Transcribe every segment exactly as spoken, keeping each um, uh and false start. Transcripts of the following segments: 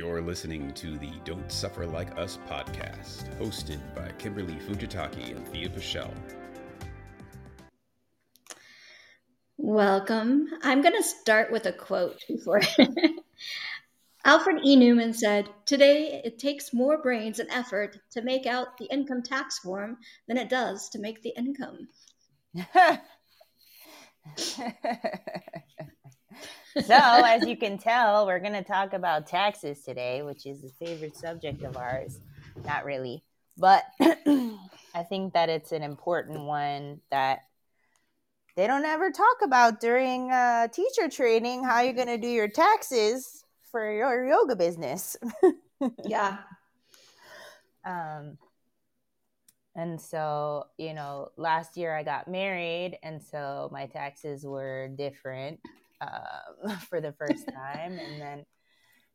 You're listening to the Don't Suffer Like Us podcast, hosted by Kimberly Fujitaki and Bia Pichelle. Welcome. I'm going to start with a quote before. Alfred E. Newman said, "Today it takes more brains and effort to make out the income tax form than it does to make the income." So, as you can tell, we're going to talk about taxes today, which is a favorite subject of ours. Not really, but I think that it's an important one that they don't ever talk about during uh, teacher training, how you're going to do your taxes for your yoga business. Yeah. Um. And so, you know, last year I got married, and so my taxes were different. Um, for the first time, and then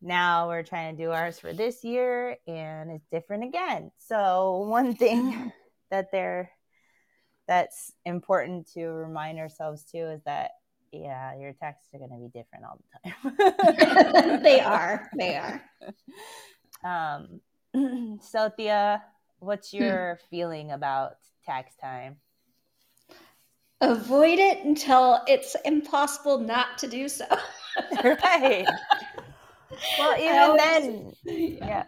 now we're trying to do ours for this year, and it's different again. So one thing that they're that's important to remind ourselves too is that yeah, your taxes are going to be different all the time. They are. They are. Um, so Thea, what's your hmm. feeling about tax time? Avoid it until it's impossible not to do so. Right. Well, even always, then, yeah. yeah.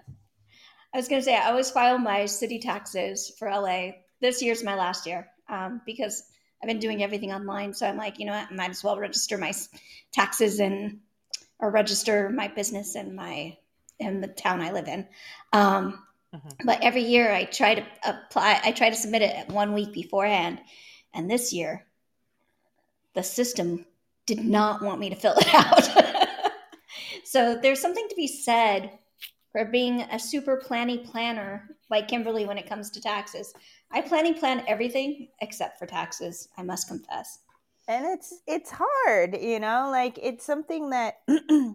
I was going to say, I always file my city taxes for L A. This year's my last year um, because I've been doing everything online. So I'm like, you know what? I might as well register my taxes in, or register my business in my in the town I live in. Um, mm-hmm. But every year I try to apply. I try to submit it one week beforehand. And this year, the system did not want me to fill it out. So there's something to be said for being a super planny planner like Kimberly when it comes to taxes. I planny plan everything except for taxes, I must confess. And it's it's hard, you know, like it's something that, you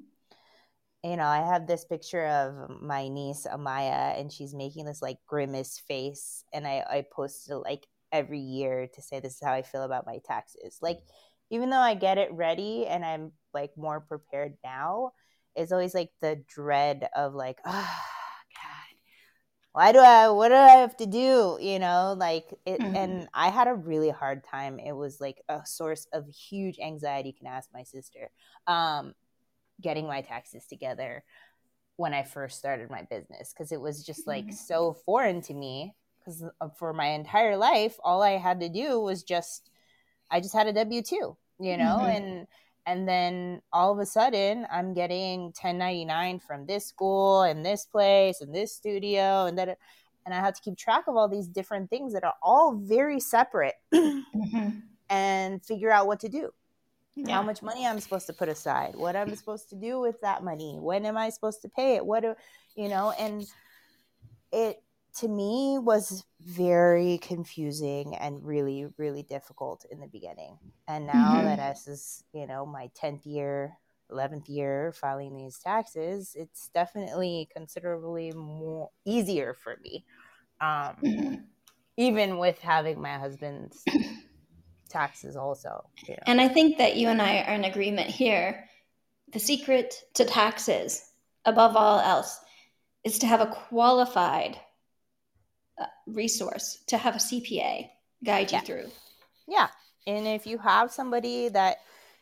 know, I have this picture of my niece, Amaya, and she's making this like grimace face. And I, I posted like, every year to say this is how I feel about my taxes. Like, even though I get it ready and I'm like more prepared now, it's always like the dread of like, oh God, why do I, what do I have to do? You know, like it, mm-hmm. and I had a really hard time. It was like a source of huge anxiety. You can ask my sister, um, getting my taxes together when I first started my business. Cause it was just like mm-hmm. so foreign to me. Because for my entire life, all I had to do was just, I just had a W two, you know, mm-hmm. and and then all of a sudden I'm getting ten ninety-nine from this school and this place and this studio and that, and I have to keep track of all these different things that are all very separate mm-hmm. and figure out what to do, yeah. how much money I'm supposed to put aside, what I'm supposed to do with that money, when am I supposed to pay it, what do, you know, and it, to me, was very confusing and really, really difficult in the beginning. And now mm-hmm. that this is, you know, my tenth year, eleventh year filing these taxes, it's definitely considerably more easier for me. Um, mm-hmm. Even with having my husband's taxes also. You know. And I think that you and I are in agreement here. The secret to taxes, above all else, is to have a qualified resource, to have a C P A guide you yeah. through. Yeah. And if you have somebody that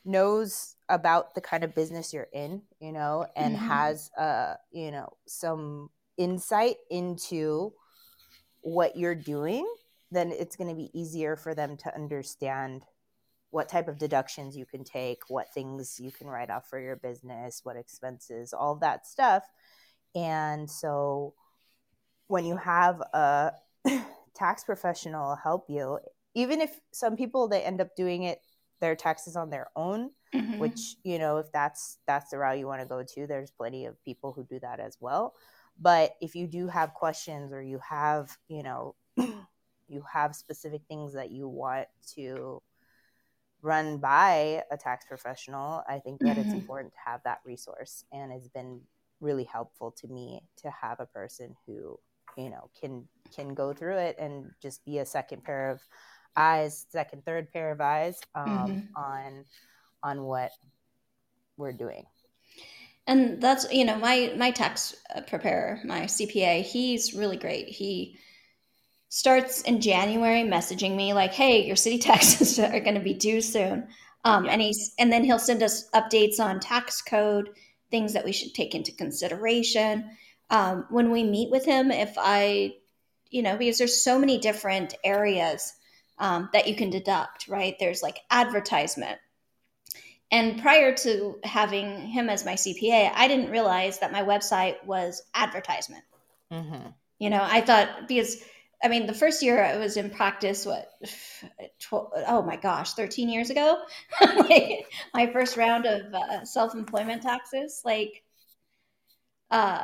knows about the kind of business you're in, you know, and mm-hmm. has, uh, you know, some insight into what you're doing, then it's going to be easier for them to understand what type of deductions you can take, what things you can write off for your business, what expenses, all that stuff. And so when you have a tax professional help you, even if some people, they end up doing it, their taxes on their own, mm-hmm. which, you know, if that's, that's the route you want to go to, there's plenty of people who do that as well. But if you do have questions or you have, you know, you have specific things that you want to run by a tax professional, I think that mm-hmm. it's important to have that resource. And it's been really helpful to me to have a person who, you know, can can go through it and just be a second pair of eyes, second, third pair of eyes um, mm-hmm. on on what we're doing. And that's, you know, my, my tax preparer, my C P A, he's really great. He starts in January messaging me like, hey, your city taxes are going to be due soon. Um, yeah. And he's, and then he'll send us updates on tax code, things that we should take into consideration. Um, when we meet with him, if I, you know, because there's so many different areas um, that you can deduct, right? There's like advertisement. And prior to having him as my C P A, I didn't realize that my website was advertisement. Mm-hmm. You know, I thought, because, I mean, the first year I was in practice, what, twelve, oh my gosh, thirteen years ago, like my first round of uh, self-employment taxes, like, uh,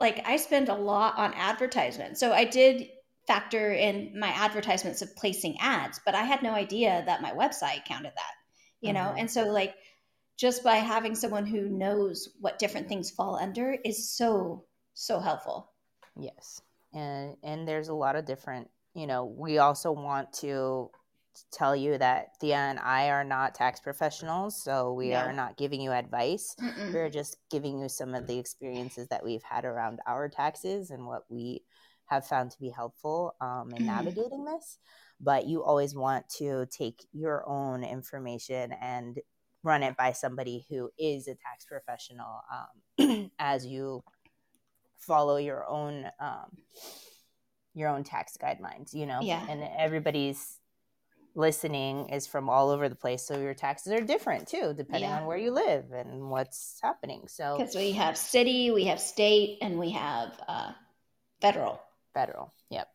like I spend a lot on advertisement. So I did factor in my advertisements of placing ads, but I had no idea that my website counted that. You know, mm-hmm. And so like just by having someone who knows what different things fall under is so, so helpful. Yes. And, and there's a lot of different, you know, we also want to tell you that Thea and I are not tax professionals. So we no. are not giving you advice. Mm-mm. We're just giving you some of the experiences that we've had around our taxes and what we have found to be helpful um, in mm-hmm. navigating this. But you always want to take your own information and run it by somebody who is a tax professional um, as you follow your own um, your own tax guidelines, you know? Yeah. And everybody's listening is from all over the place. So your taxes are different too, depending yeah. on where you live and what's happening. So because we have city, we have state, and we have uh, federal. Federal, yep.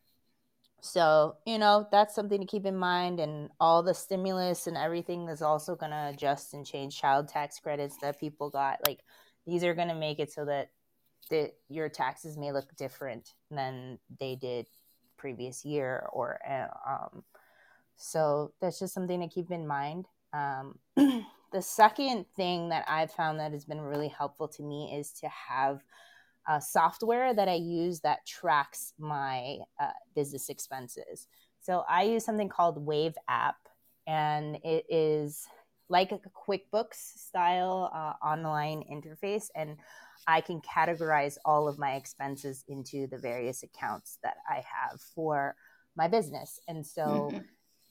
So, you know, that's something to keep in mind, and all the stimulus and everything is also going to adjust and change. Child tax credits that people got, like these are going to make it so that the, your taxes may look different than they did previous year or, um, so that's just something to keep in mind. Um, the second thing that I've found that has been really helpful to me is to have Uh, software that I use that tracks my uh, business expenses. So I use something called Wave App, and it is like a QuickBooks style uh, online interface, and I can categorize all of my expenses into the various accounts that I have for my business. And so mm-hmm.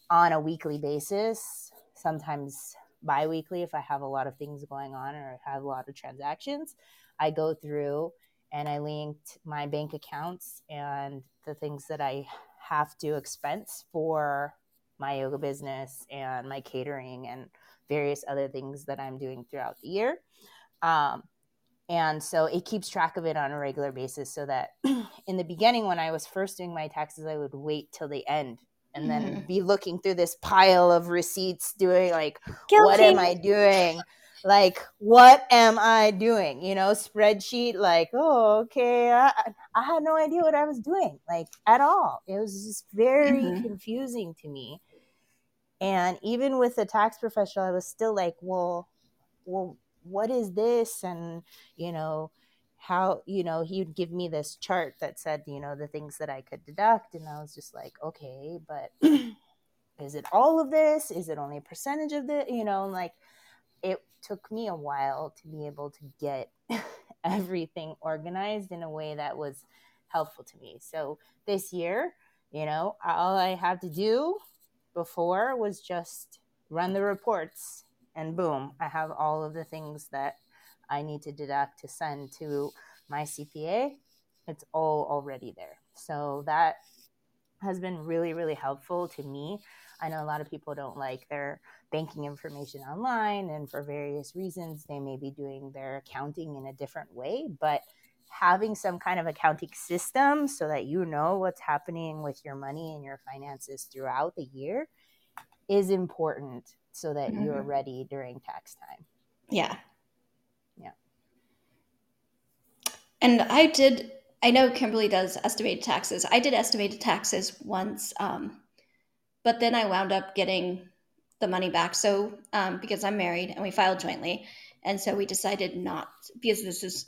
on a weekly basis, sometimes bi-weekly if I have a lot of things going on or I have a lot of transactions, I go through and I linked my bank accounts and the things that I have to expense for my yoga business and my catering and various other things that I'm doing throughout the year. Um, and so it keeps track of it on a regular basis, so that in the beginning, when I was first doing my taxes, I would wait till the end and then mm-hmm. be looking through this pile of receipts doing like, Guilty. What am I doing? Like, what am I doing? You know, spreadsheet, like, oh, okay, I, I had no idea what I was doing, like, at all. It was just very mm-hmm. confusing to me. And even with a tax professional, I was still like, well, well, what is this? And, you know, how, you know, he would give me this chart that said, you know, the things that I could deduct. And I was just like, okay, but is it all of this? Is it only a percentage of this? You know, like, it took me a while to be able to get everything organized in a way that was helpful to me. So this year, you know, all I had to do before was just run the reports, and boom, I have all of the things that I need to deduct to send to my C P A. It's all already there. So that has been really, really helpful to me. I know a lot of people don't like their banking information online, and for various reasons, they may be doing their accounting in a different way, but having some kind of accounting system so that you know what's happening with your money and your finances throughout the year is important, so that mm-hmm. you're ready during tax time. Yeah. Yeah. And I did, I know Kimberly does estimated taxes. I did estimated taxes once, um, but then I wound up getting the money back. So um, because I'm married and we filed jointly. And so we decided not, because this is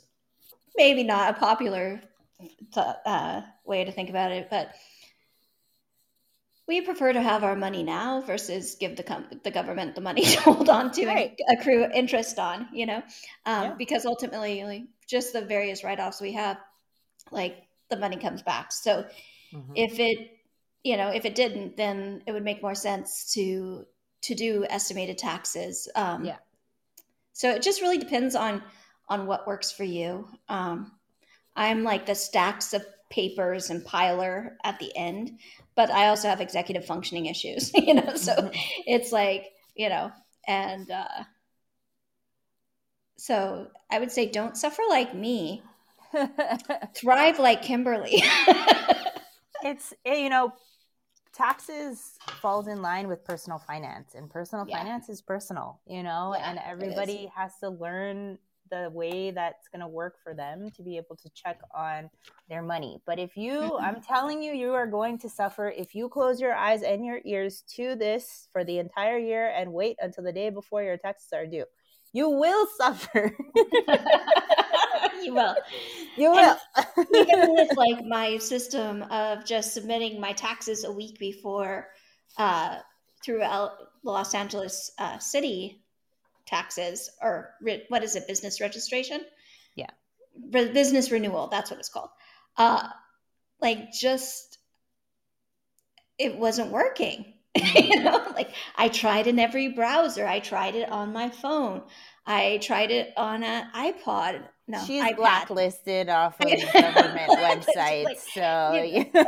maybe not a popular uh, way to think about it, but we prefer to have our money now versus give the com- the government the money to hold on to right. and accrue interest on, you know, um, yeah. because ultimately, like, just the various write-offs we have, like the money comes back. So mm-hmm. if it, you know, if it didn't, then it would make more sense to to do estimated taxes. Um, yeah. So it just really depends on on what works for you. Um, I'm like the stacks of papers and piler at the end, but I also have executive functioning issues, you know, so mm-hmm. it's like, you know, and uh, so I would say don't suffer like me, thrive like Kimberly. It's, you know, taxes falls in line with personal finance, and personal yeah. finance is personal, you know, yeah, and everybody has to learn the way that's going to work for them to be able to check on their money. But if you, mm-hmm. I'm telling you, you are going to suffer if you close your eyes and your ears to this for the entire year and wait until the day before your taxes are due. You will suffer. You will. You will. And even with like my system of just submitting my taxes a week before uh, through L- Los Angeles uh, City taxes, or re- what is it? Business registration? Yeah. Re- business renewal. That's what it's called. Uh, like just, it wasn't working. You know, like I tried in every browser. I tried it on my phone. I tried it on an iPod. No, she's iPad. Blacklisted off of government websites. Like, so, you know,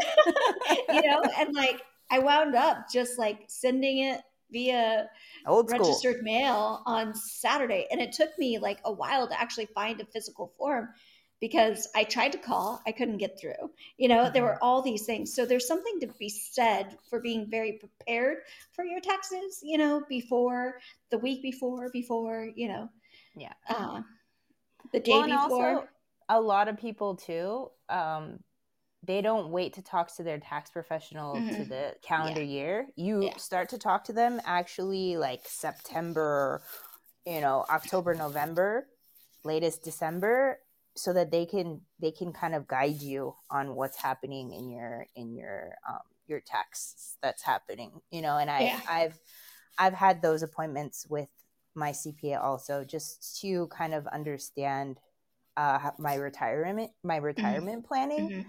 you know, and like I wound up just like sending it via old school registered mail on Saturday. And it took me like a while to actually find a physical form because I tried to call, I couldn't get through. You know, mm-hmm. there were all these things. So there's something to be said for being very prepared for your taxes, you know, before the week before, before, you know, yeah, um, the day well, before. And also, a lot of people too, um, they don't wait to talk to their tax professional mm-hmm. to the calendar yeah. year. You yeah. start to talk to them actually like September, you know, October, November, latest December, so that they can they can kind of guide you on what's happening in your in your um, your tax that's happening, you know. And I yeah. I've I've had those appointments with my C P A also, just to kind of understand uh, my retirement my retirement mm-hmm. planning. Mm-hmm.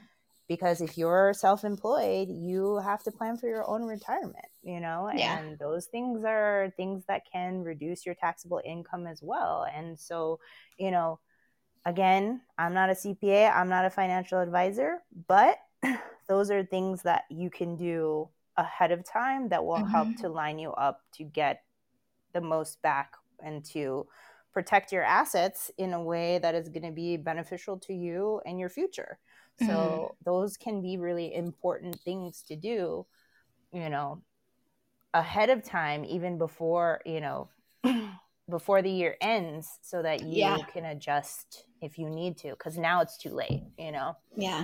Because if you're self-employed, you have to plan for your own retirement, you know, yeah. and those things are things that can reduce your taxable income as well. And so, you know, again, I'm not a C P A, I'm not a financial advisor, but those are things that you can do ahead of time that will mm-hmm. help to line you up to get the most back and to protect your assets in a way that is going to be beneficial to you and your future. So mm-hmm. those can be really important things to do, you know, ahead of time, even before, you know, before the year ends, so that you yeah. can adjust if you need to, because now it's too late, you know. Yeah.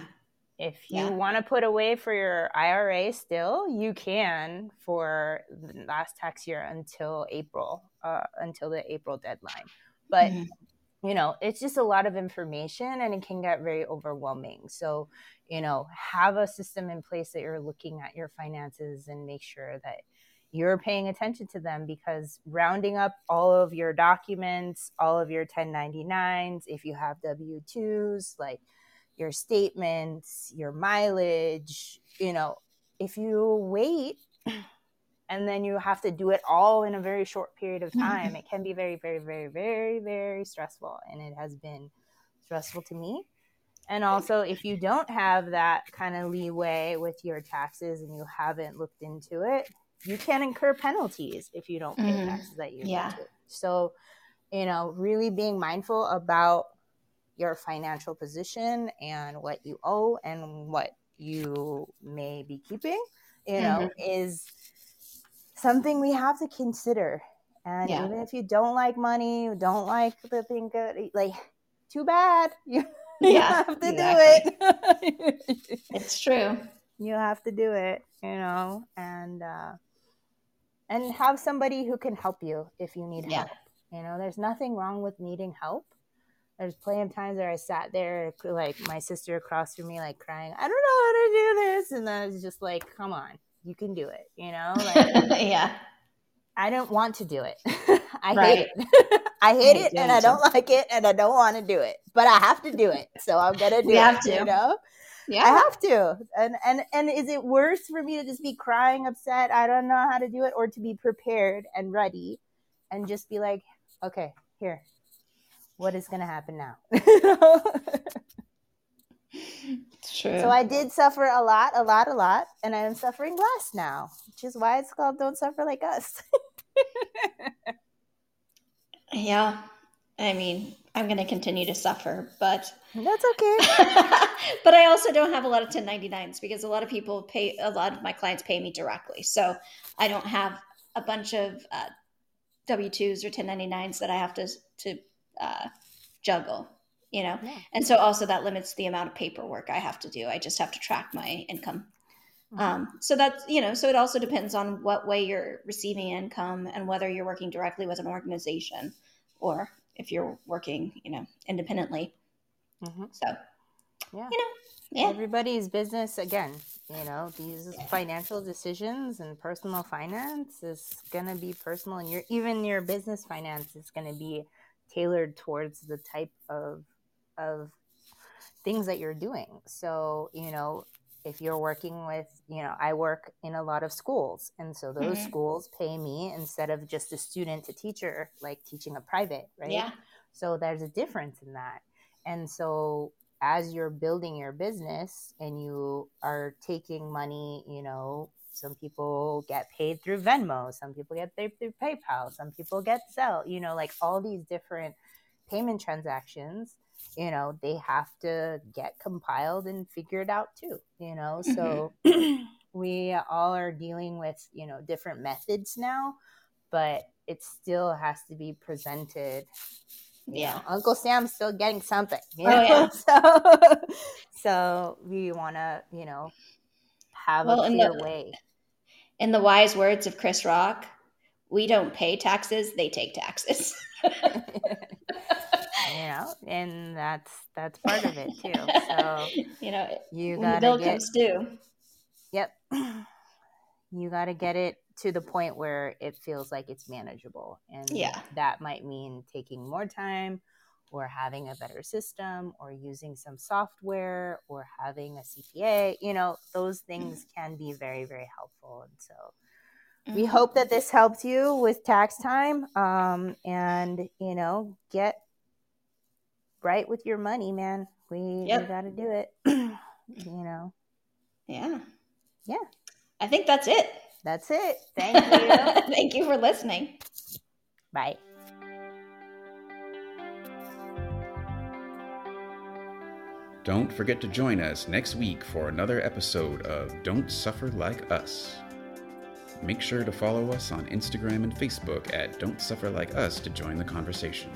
If you yeah. want to put away for your I R A still, you can for the last tax year until April, uh, until the April deadline. But mm-hmm. you know, it's just a lot of information and it can get very overwhelming. So, you know, have a system in place that you're looking at your finances and make sure that you're paying attention to them, because rounding up all of your documents, all of your ten ninety-nines, if you have W two's, like your statements, your mileage, you know, if you wait and then you have to do it all in a very short period of time, it can be very, very, very, very, very stressful. And it has been stressful to me. And also, if you don't have that kind of leeway with your taxes and you haven't looked into it, you can incur penalties if you don't pay mm-hmm. taxes that you yeah. need to. So, you know, really being mindful about your financial position and what you owe and what you may be keeping, you know, mm-hmm. is something we have to consider. And yeah. even if you don't like money, you don't like the thing, like, too bad. You, you yeah, have to exactly. do it. It's true. You have to do it, you know, and uh, and have somebody who can help you if you need yeah. help. You know, there's nothing wrong with needing help. There's plenty of times where I sat there, like, my sister across from me, like, crying, I don't know how to do this. And then I was just like, come on. you can do it, you know? Like, yeah. I don't want to do it. I right. hate it. I hate I it and it. I don't like it and I don't want to do it, but I have to do it. So I'm going to do we it, have to. You know? Yeah. I have to. And, and, and is it worse for me to just be crying, upset, I don't know how to do it, or to be prepared and ready and just be like, okay, here, what is going to happen now? True. So I did suffer a lot, a lot, a lot, and I am suffering less now, which is why it's called Don't Suffer Like Us. Yeah. I mean, I'm going to continue to suffer, but that's okay. But I also don't have a lot of ten ninety-nines because a lot of people pay, a lot of my clients pay me directly. So I don't have a bunch of uh, W two's or ten ninety-nines that I have to, to uh, juggle, you know? Yeah. And so also that limits the amount of paperwork I have to do. I just have to track my income. Mm-hmm. Um, so that's, you know, so it also depends on what way you're receiving income and whether you're working directly with an organization or if you're working, you know, independently. Mm-hmm. So, yeah. You know, yeah. Everybody's business, again, you know, these financial decisions and personal finance is going to be personal, and your even your business finance is going to be tailored towards the type of of things that you're doing. So, you know, if you're working with, you know, I work in a lot of schools, and so those mm-hmm. schools pay me instead of just a student to teacher, like teaching a private, right? Yeah. So there's a difference in that. And so as you're building your business and you are taking money, you know, some people get paid through Venmo, some people get paid through PayPal, some people get Zelle, you know, like all these different payment transactions, you know, they have to get compiled and figured out too, you know? So mm-hmm. we all are dealing with, you know, different methods now, but it still has to be presented. Yeah. You know, Uncle Sam's still getting something. You know? Oh, yeah. So, so we want to, you know, have well, a clear in the, way. In the wise words of Chris Rock, we don't pay taxes, they take taxes. You know, and that's that's part of it too. So you know, you gotta the bill get, comes due. Yep, you gotta get it to the point where it feels like it's manageable, and yeah. that might mean taking more time, or having a better system, or using some software, or having a C P A. You know, those things mm-hmm. can be very, very helpful, and so. We hope that this helps you with tax time, um, and, you know, get right with your money, man. We, yep. we got to do it, you know. Yeah. Yeah. I think that's it. That's it. Thank you. Thank you for listening. Bye. Don't forget to join us next week for another episode of Don't Suffer Like Us. Make sure to follow us on Instagram and Facebook at Don't Suffer Like Us to join the conversation.